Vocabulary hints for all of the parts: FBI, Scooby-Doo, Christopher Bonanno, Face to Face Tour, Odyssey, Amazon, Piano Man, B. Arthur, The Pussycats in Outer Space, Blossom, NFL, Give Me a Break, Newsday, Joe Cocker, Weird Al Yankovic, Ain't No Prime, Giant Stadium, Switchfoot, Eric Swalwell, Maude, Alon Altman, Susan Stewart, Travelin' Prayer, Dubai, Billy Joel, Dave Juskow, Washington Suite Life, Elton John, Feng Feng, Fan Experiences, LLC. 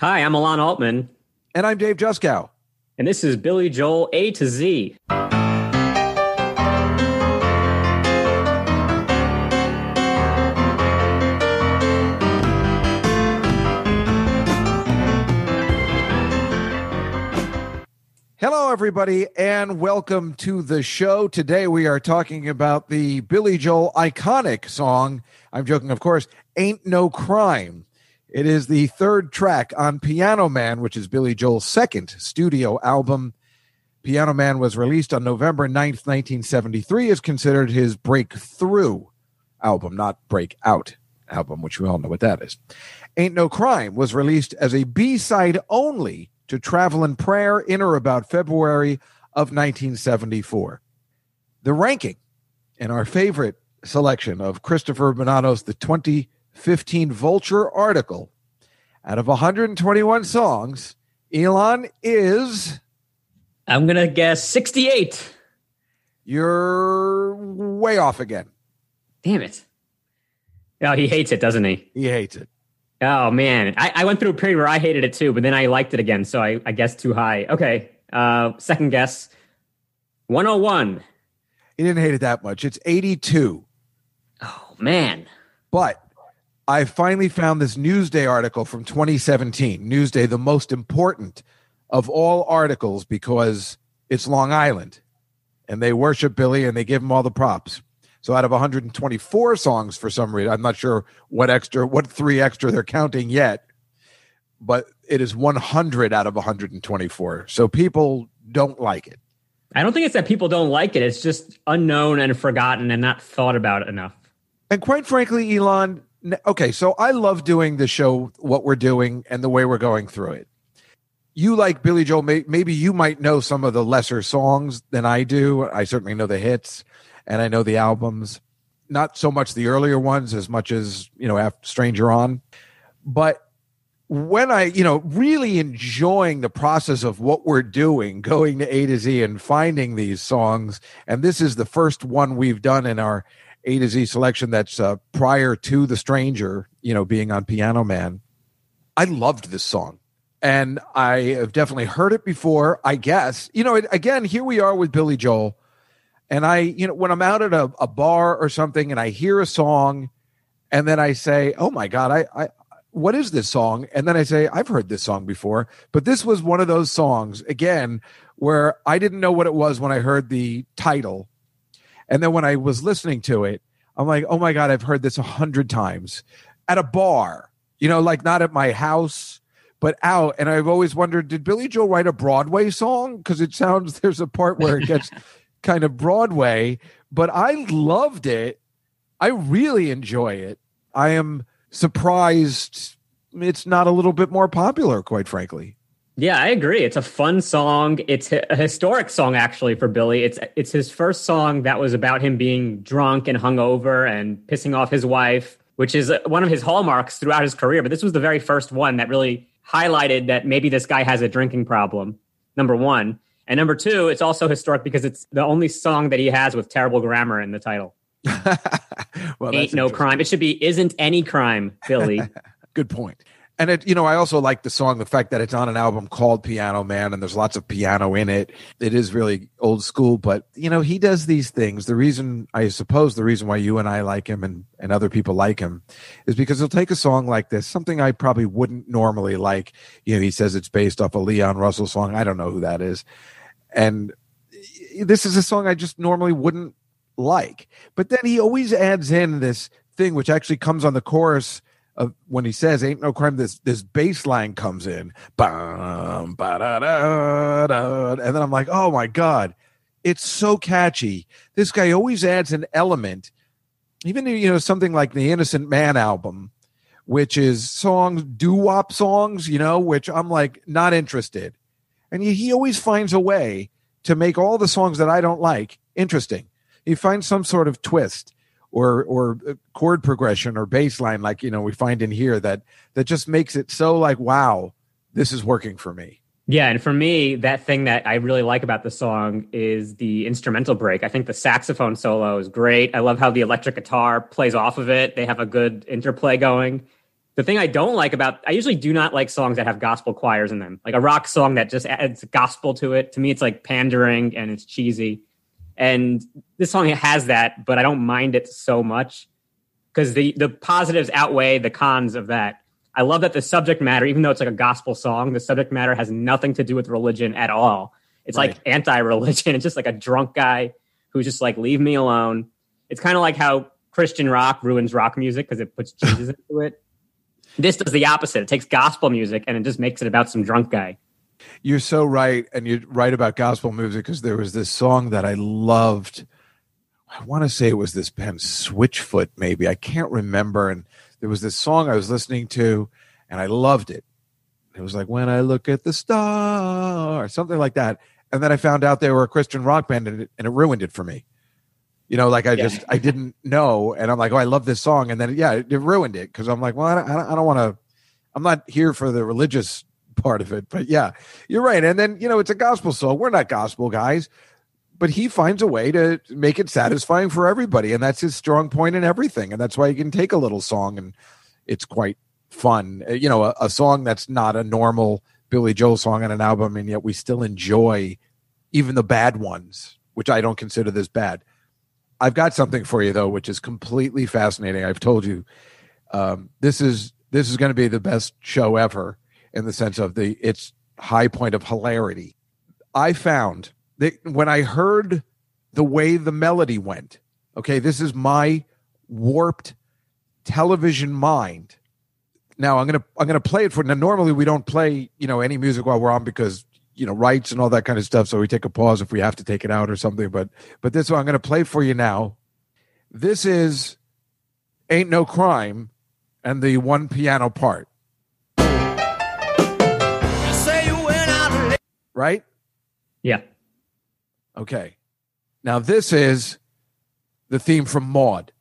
Hi, I'm Alon Altman. And I'm Dave Juskow. And this is Billy Joel A to Z. Hello, everybody, and welcome to the show. Today we are talking about the Billy Joel iconic song, I'm joking, of course, Ain't No Crime. It is the third track on Piano Man, which is Billy Joel's second studio album. Piano Man was released on November 9th, 1973, is considered his breakthrough album, not breakout album, which we all know what that is. Ain't No Crime was released as a B-side only to Travelin' Prayer in or about February of 1974. The ranking in our favorite selection of Christopher Bonanno's The 2015 Vulture article, out of 121 songs, Elon is... I'm going to guess 68. You're way off again. Damn it. Oh, he hates it, doesn't he? He hates it. Oh, man. I went through a period where I hated it, too, but then I liked it again, so I guessed too high. Okay. Second guess, 101. He didn't hate it that much. It's 82. Oh, man. But I finally found this Newsday article from 2017. Newsday, the most important of all articles because it's Long Island, and they worship Billy, and they give him all the props. So out of 124 songs, for some reason, I'm not sure what three extra they're counting yet, but it is 100 out of 124. So people don't like it. I don't think it's that people don't like it. It's just unknown and forgotten and not thought about enough. And quite frankly, Elon, okay, so I love doing the show, what we're doing, and the way we're going through it. You like Billy Joel. Maybe you might know some of the lesser songs than I do. I certainly know the hits. And I know the albums, not so much the earlier ones as much as, you know, after Stranger on. But when I, you know, really enjoying the process of what we're doing, going to A to Z and finding these songs. And this is the first one we've done in our A to Z selection that's prior to The Stranger, you know, being on Piano Man. I loved this song. And I have definitely heard it before, I guess. You know, again, here we are with Billy Joel. And I, you know, when I'm out at a bar or something and I hear a song and then I say, oh, my God, I what is this song? And then I say, I've heard this song before. But this was one of those songs, again, where I didn't know what it was when I heard the title. And then when I was listening to it, I'm like, oh, my God, I've heard this 100 times at a bar, you know, like not at my house, but out. And I've always wondered, did Billy Joel write a Broadway song? Because it sounds there's a part where it gets kind of Broadway, but I loved it. I really enjoy it. I am surprised it's not a little bit more popular, quite frankly. Yeah, I agree. It's a fun song. It's a historic song, actually, for Billy. It's his first song that was about him being drunk and hungover and pissing off his wife, which is one of his hallmarks throughout his career. But this was the very first one that really highlighted that maybe this guy has a drinking problem, number one. And number two, it's also historic because it's the only song that he has with terrible grammar in the title. Well, ain't no crime. It should be isn't any crime, Billy. Good point. And, it, you know, I also like the song, the fact that it's on an album called Piano Man and there's lots of piano in it. It is really old school, but, you know, he does these things. The reason, I suppose, the reason why you and I like him and other people like him is because he'll take a song like this, something I probably wouldn't normally like. You know, he says it's based off a Leon Russell song. I don't know who that is. And this is a song I just normally wouldn't like. But then he always adds in this thing, which actually comes on the chorus of when he says ain't no crime, this bass line comes in. Bam, ba-da-da-da. And then I'm like, oh, my God, it's so catchy. This guy always adds an element, even, you know, something like the Innocent Man album, which is songs, doo-wop songs, you know, which I'm like not interested. And he always finds a way to make all the songs that I don't like interesting. He finds some sort of twist or chord progression or bass line, like, you know, we find in here that just makes it so like, wow, this is working for me. Yeah. And for me, that thing that I really like about the song is the instrumental break. I think the saxophone solo is great. I love how the electric guitar plays off of it. They have a good interplay going. The thing I don't like about, I usually do not like songs that have gospel choirs in them. Like a rock song that just adds gospel to it. To me, it's like pandering and it's cheesy. And this song has that, but I don't mind it so much because the positives outweigh the cons of that. I love that the subject matter, even though it's like a gospel song, the subject matter has nothing to do with religion at all. It's right. Like anti-religion. It's just like a drunk guy who's just like, leave me alone. It's kind of like how Christian rock ruins rock music because it puts Jesus into it. This does the opposite. It takes gospel music and it just makes it about some drunk guy. You're so right. And you're right about gospel music because there was this song that I loved. I want to say it was this band Switchfoot, maybe. I can't remember. And there was this song I was listening to and I loved it. It was like, when I look at the star or something like that. And then I found out they were a Christian rock band and it ruined it for me. You know, like I didn't know. And I'm like, oh, I love this song. And then, yeah, it ruined it. Cause I'm like, well, I don't want to, I'm not here for the religious part of it, but yeah, you're right. And then, you know, it's a gospel song. We're not gospel guys, but he finds a way to make it satisfying for everybody. And that's his strong point in everything. And that's why you can take a little song and it's quite fun. You know, a song that's not a normal Billy Joel song on an album. And yet we still enjoy even the bad ones, which I don't consider this bad. I've got something for you, though, which is completely fascinating. I've told you this is going to be the best show ever in the sense of its high point of hilarity. I found that when I heard the way the melody went, okay, this is my warped television mind. Now, I'm going to play it for you. Now, normally we don't play, you know, any music while we're on because, you know, rights and all that kind of stuff. So we take a pause if we have to take it out or something. But this one I'm going to play for you now. This is Ain't No Crime and the one piano part. Right? Yeah. Okay. Now this is the theme from Maude.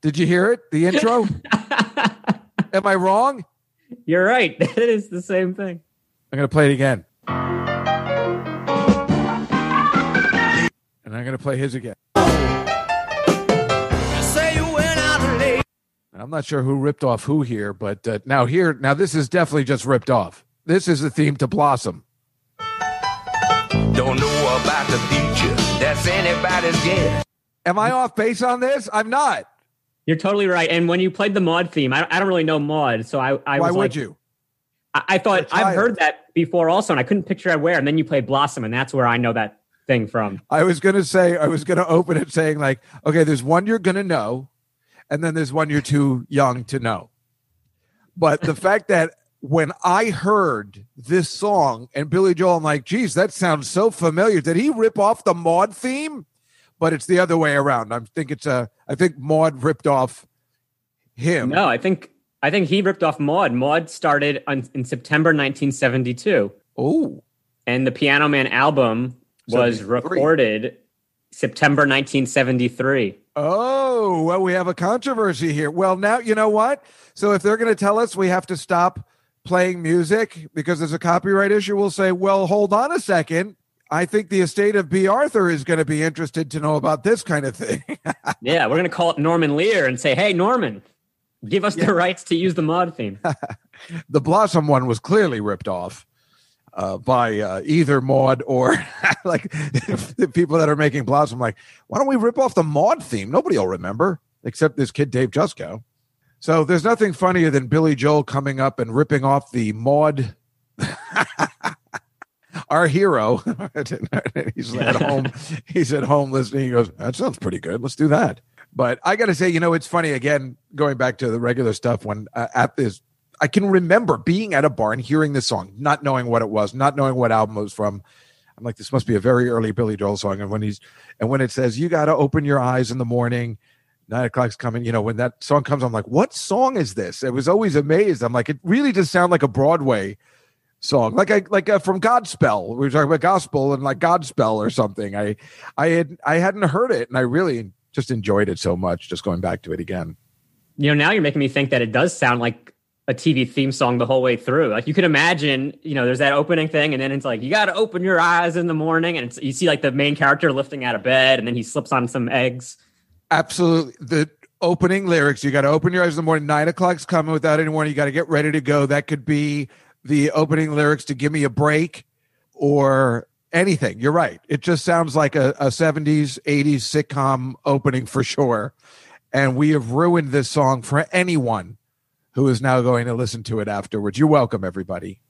Did you hear it? The intro? Am I wrong? You're right. It is the same thing. I'm going to play it again. And I'm going to play his again. And I'm not sure who ripped off who here, but now this is definitely just ripped off. This is the theme to Blossom. Don't know about the future. That's anybody's guess. Am I off base on this? I'm not. You're totally right. And when you played the Maude theme, I don't really know Maude, so I was like... Why would you? I thought, I've heard that before also, and I couldn't picture it where, and then you played Blossom, and that's where I know that thing from. I was going to open it saying like, okay, there's one you're going to know, and then there's one you're too young to know. But the fact that when I heard this song and Billy Joel, I'm like, geez, that sounds so familiar. Did he rip off the Maude theme? But it's the other way around. I think Maude ripped off him. No, I think he ripped off Maude. Maude started in September 1972. Oh. And the Piano Man album was recorded September 1973. Oh, well, we have a controversy here. Well, now, you know what? So if they're going to tell us we have to stop playing music because there's a copyright issue, we'll say, well, hold on a second. I think the estate of B. Arthur is going to be interested to know about this kind of thing. Yeah, we're going to call up Norman Lear and say, hey, Norman, give us the rights to use the Maude theme. The Blossom one was clearly ripped off by either Maude or like the people that are making Blossom. Like, why don't we rip off the Maude theme? Nobody will remember except this kid, Dave Juskow. So there's nothing funnier than Billy Joel coming up and ripping off the Maude. Our hero, he's at home listening. He goes, that sounds pretty good. Let's do that. But I got to say, you know, it's funny, again, going back to the regular stuff, when at this, I can remember being at a bar and hearing this song, not knowing what it was, not knowing what album it was from. I'm like, this must be a very early Billy Joel song. And when it says, you got to open your eyes in the morning, 9 o'clock's coming, you know, when that song comes, I'm like, what song is this? I was always amazed. I'm like, it really does sound like a Broadway song, like from Godspell. We were talking about gospel and like Godspell or something. I hadn't heard it, and I really just enjoyed it so much. Just going back to it again. You know, now you're making me think that it does sound like a TV theme song the whole way through. Like you could imagine, you know, there's that opening thing, and then it's like, you got to open your eyes in the morning, and it's, you see like the main character lifting out of bed, and then he slips on some eggs. Absolutely. The opening lyrics, you got to open your eyes in the morning, 9 o'clock's coming without any warning, you got to get ready to go. That could be the opening lyrics to Give Me a Break or anything. You're right. It just sounds like a 70s, 80s sitcom opening for sure. And we have ruined this song for anyone who is now going to listen to it afterwards. You're welcome, everybody.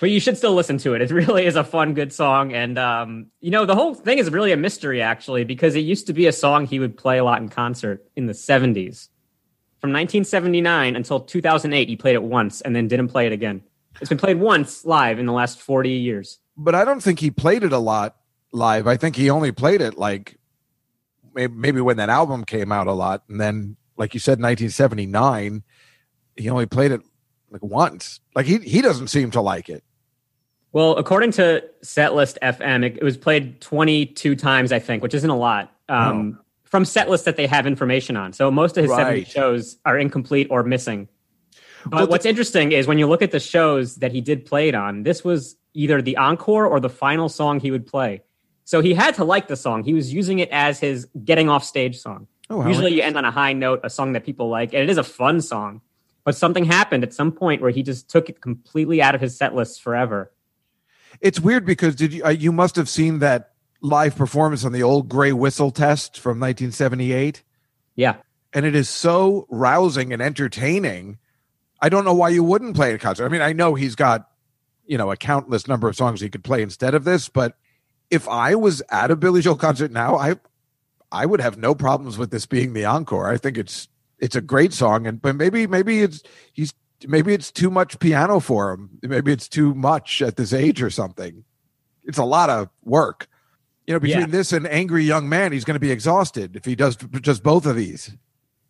But you should still listen to it. It really is a fun, good song. And, you know, the whole thing is really a mystery, actually, because it used to be a song he would play a lot in concert in the 70s. From 1979 until 2008, he played it once and then didn't play it again. It's been played once live in the last 40 years. But I don't think he played it a lot live. I think he only played it like maybe when that album came out a lot. And then, like you said, 1979, he only played it like once. Like he doesn't seem to like it. Well, according to Setlist FM, it was played 22 times, I think, which isn't a lot from setlists that they have information on. So most of his 70 shows are incomplete or missing. But well, what's interesting is when you look at the shows that he did play it on, this was either the encore or the final song he would play. So he had to like the song. He was using it as his getting off stage song. Oh, wow. Usually you end on a high note, a song that people like, and it is a fun song. But something happened at some point where he just took it completely out of his set list forever. It's weird because you must have seen that live performance on the old Gray Whistle Test from 1978. Yeah. And it is so rousing and entertaining. I don't know why you wouldn't play a concert. I mean, I know he's got, you know, a countless number of songs he could play instead of this, but if I was at a Billy Joel concert now, I would have no problems with this being the encore. I think it's a great song, but maybe it's too much piano for him. Maybe it's too much at this age or something. It's a lot of work. You know, between this and Angry Young Man, he's going to be exhausted if he does just both of these.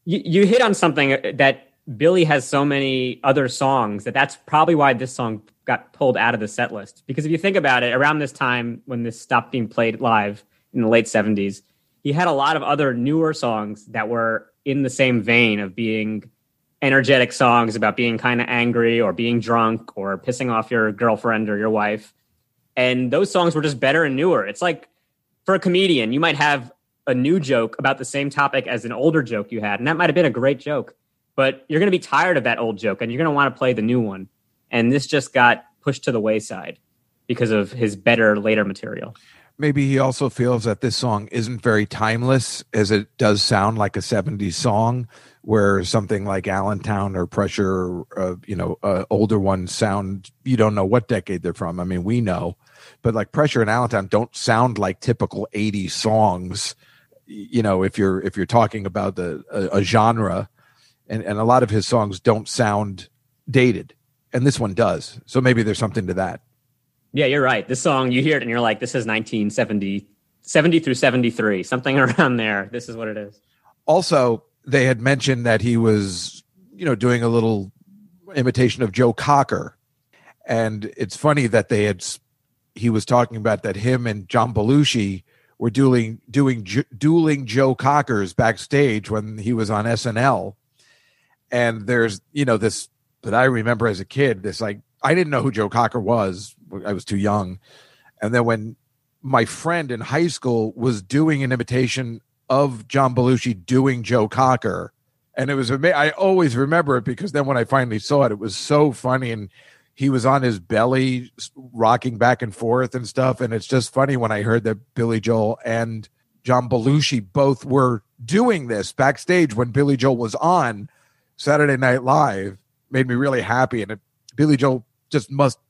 You hit on something that Billy has so many other songs that's probably why this song got pulled out of the set list. Because if you think about it, around this time when this stopped being played live in the late 70s, he had a lot of other newer songs that were in the same vein of being energetic songs about being kind of angry or being drunk or pissing off your girlfriend or your wife. And those songs were just better and newer. It's like for a comedian, you might have a new joke about the same topic as an older joke you had. And that might've been a great joke, but you're going to be tired of that old joke and you're going to want to play the new one. And this just got pushed to the wayside because of his better later material. Maybe he also feels that this song isn't very timeless, as it does sound like a 70s song where something like Allentown or Pressure, older ones sound, you don't know what decade they're from. I mean, we know, but like Pressure and Allentown don't sound like typical 80s songs, you know, if you're talking about a genre. And a lot of his songs don't sound dated, and this one does. So maybe there's something to that. Yeah, you're right. This song, you hear it and you're like, this is 1970 through 73, something around there. This is what it is. Also, they had mentioned that he was, you know, doing a little imitation of Joe Cocker. And it's funny that he was talking about that him and John Belushi were dueling Joe Cockers backstage when he was on SNL. And there's, you know, this that I remember as a kid, this like, I didn't know who Joe Cocker was. I was too young. And then when my friend in high school was doing an imitation of John Belushi doing Joe Cocker. And it was amazing. I always remember it because then when I finally saw it, it was so funny. And he was on his belly rocking back and forth and stuff. And it's just funny when I heard that Billy Joel and John Belushi both were doing this backstage when Billy Joel was on Saturday Night Live. Made me really happy. And Billy Joel just must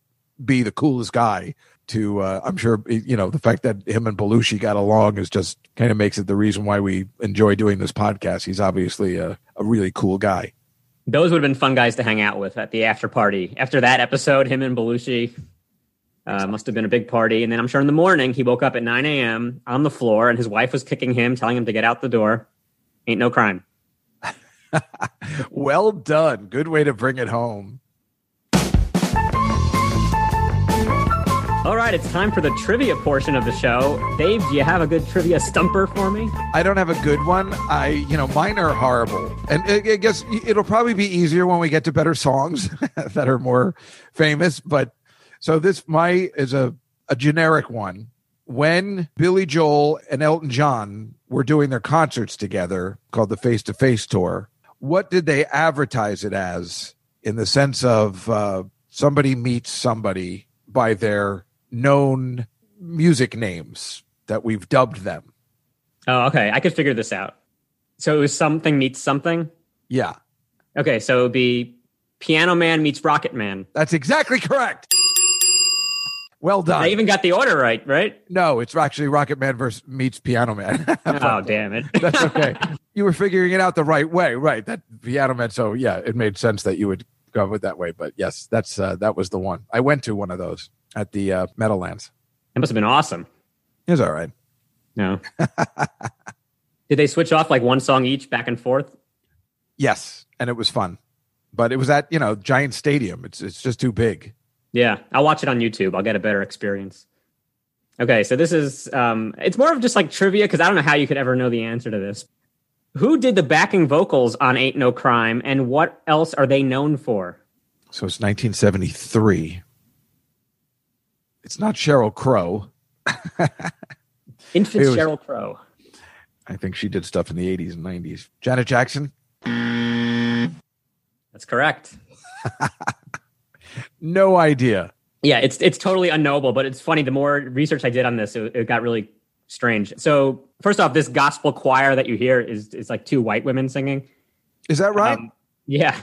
be the coolest guy to, I'm sure, you know, the fact that him and Belushi got along is just kind of makes it the reason why we enjoy doing this podcast. He's obviously a really cool guy. Those would have been fun guys to hang out with at the after party. After that episode, him and Belushi must have been a big party. And then I'm sure in the morning, he woke up at 9 a.m. on the floor and his wife was kicking him, telling him to get out the door. Ain't no crime. Well done. Good way to bring it home. All right, it's time for the trivia portion of the show. Dave, do you have a good trivia stumper for me? I don't have a good one. Mine are horrible. And I guess it'll probably be easier when we get to better songs that are more famous. But so this is a generic one. When Billy Joel and Elton John were doing their concerts together, called the Face to Face Tour, what did they advertise it as, in the sense of somebody meets somebody by their known music names that we've dubbed them? Oh, okay. I could figure this out. So it was something meets something? Yeah. Okay, so it would be Piano Man meets Rocket Man. That's exactly correct. Well done. They even got the order right? No, it's actually Rocket Man meets Piano Man. Oh, damn it. That's okay. You were figuring it out the right way, right? That Piano Man. So, yeah, it made sense that you would go with that way. But, yes, that was the one. I went to one of those at the Meadowlands. It must have been awesome. It was all right. No. Did they switch off like one song each back and forth? Yes, and it was fun. But it was at, Giant Stadium. It's just too big. Yeah, I'll watch it on YouTube. I'll get a better experience. Okay, so this is, it's more of just like trivia, because I don't know how you could ever know the answer to this. Who did the backing vocals on Ain't No Crime, and what else are they known for? So it's 1973. It's not Sheryl Crow. Sheryl Crow. I think she did stuff in the 80s and 90s. Janet Jackson? That's correct. No idea. Yeah, it's totally unknowable, but it's funny. The more research I did on this, it got really strange. So first off, this gospel choir that you hear is like two white women singing. Is that right? Yeah.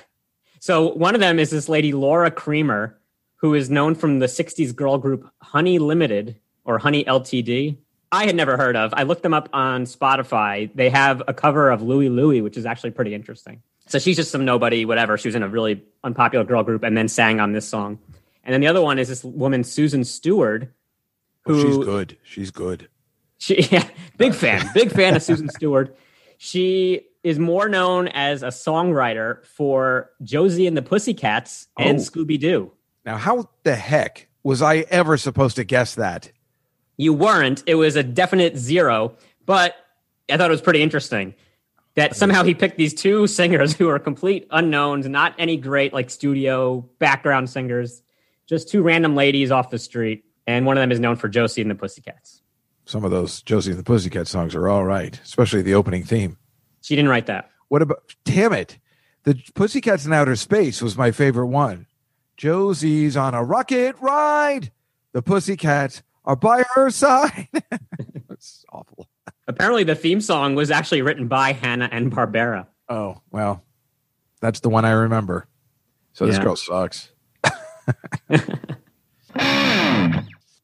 So one of them is this lady, Laura Creamer, who is known from the 60s girl group Honey Limited, or Honey Ltd. I had never heard of. I looked them up on Spotify. They have a cover of Louie Louie, which is actually pretty interesting. So she's just some nobody, whatever. She was in a really unpopular girl group and then sang on this song. And then the other one is this woman, Susan Stewart, who... Oh, she's good. She's good. Big fan. Big fan of Susan Stewart. She is more known as a songwriter for Josie and the Pussycats and Scooby-Doo. Now, how the heck was I ever supposed to guess that? You weren't. It was a definite zero, but I thought it was pretty interesting. That somehow he picked these two singers who are complete unknowns, not any great like studio background singers, just two random ladies off the street. And one of them is known for Josie and the Pussycats. Some of those Josie and the Pussycat songs are all right, especially the opening theme. She didn't write that. What about, damn it. The Pussycats in Outer Space was my favorite one. Josie's on a rocket ride. The Pussycats are by her side. It's awful. Apparently, the theme song was actually written by Hanna and Barbera. Oh, well, that's the one I remember. So This girl sucks.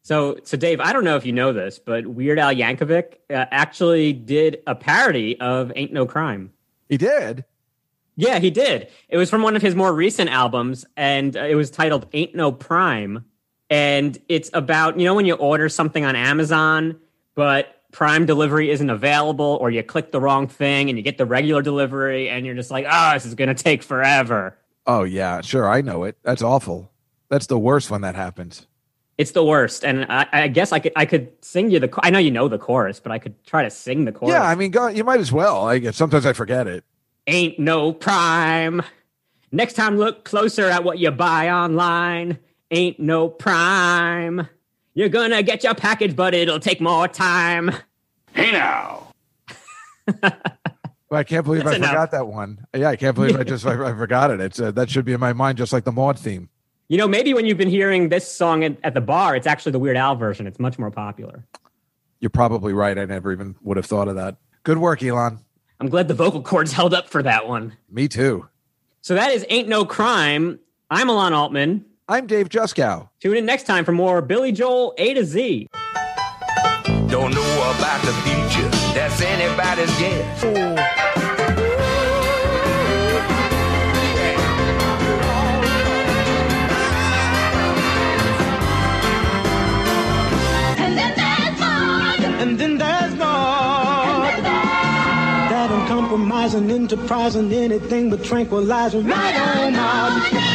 So Dave, I don't know if you know this, but Weird Al Yankovic actually did a parody of Ain't No Crime. He did? Yeah, he did. It was from one of his more recent albums, and it was titled Ain't No Prime. And it's about, when you order something on Amazon, but Prime delivery isn't available, or you click the wrong thing and you get the regular delivery and you're just like, this is going to take forever. Oh, yeah, sure. I know it. That's awful. That's the worst when that happens. It's the worst. And I guess I could sing you I know you know the chorus, but I could try to sing the chorus. Yeah, I mean, God, you might as well. Sometimes I forget it. Ain't no prime. Next time, look closer at what you buy online. Ain't no prime. You're going to get your package, but it'll take more time. Hey, now. I can't believe I forgot that one. Yeah, I can't believe I forgot it. It's that should be in my mind, just like the Maude theme. Maybe when you've been hearing this song at the bar, it's actually the Weird Al version. It's much more popular. You're probably right. I never even would have thought of that. Good work, Elon. I'm glad the vocal cords held up for that one. Me too. So that is Ain't No Crime. I'm Alon Altman. I'm Dave Juskow. Tune in next time for more Billy Joel A to Z. Don't know about the future. That's anybody's guess. And then there's Maude. And then there's Maude. That uncompromising, enterprising, anything but tranquilizing. Right on, Maude.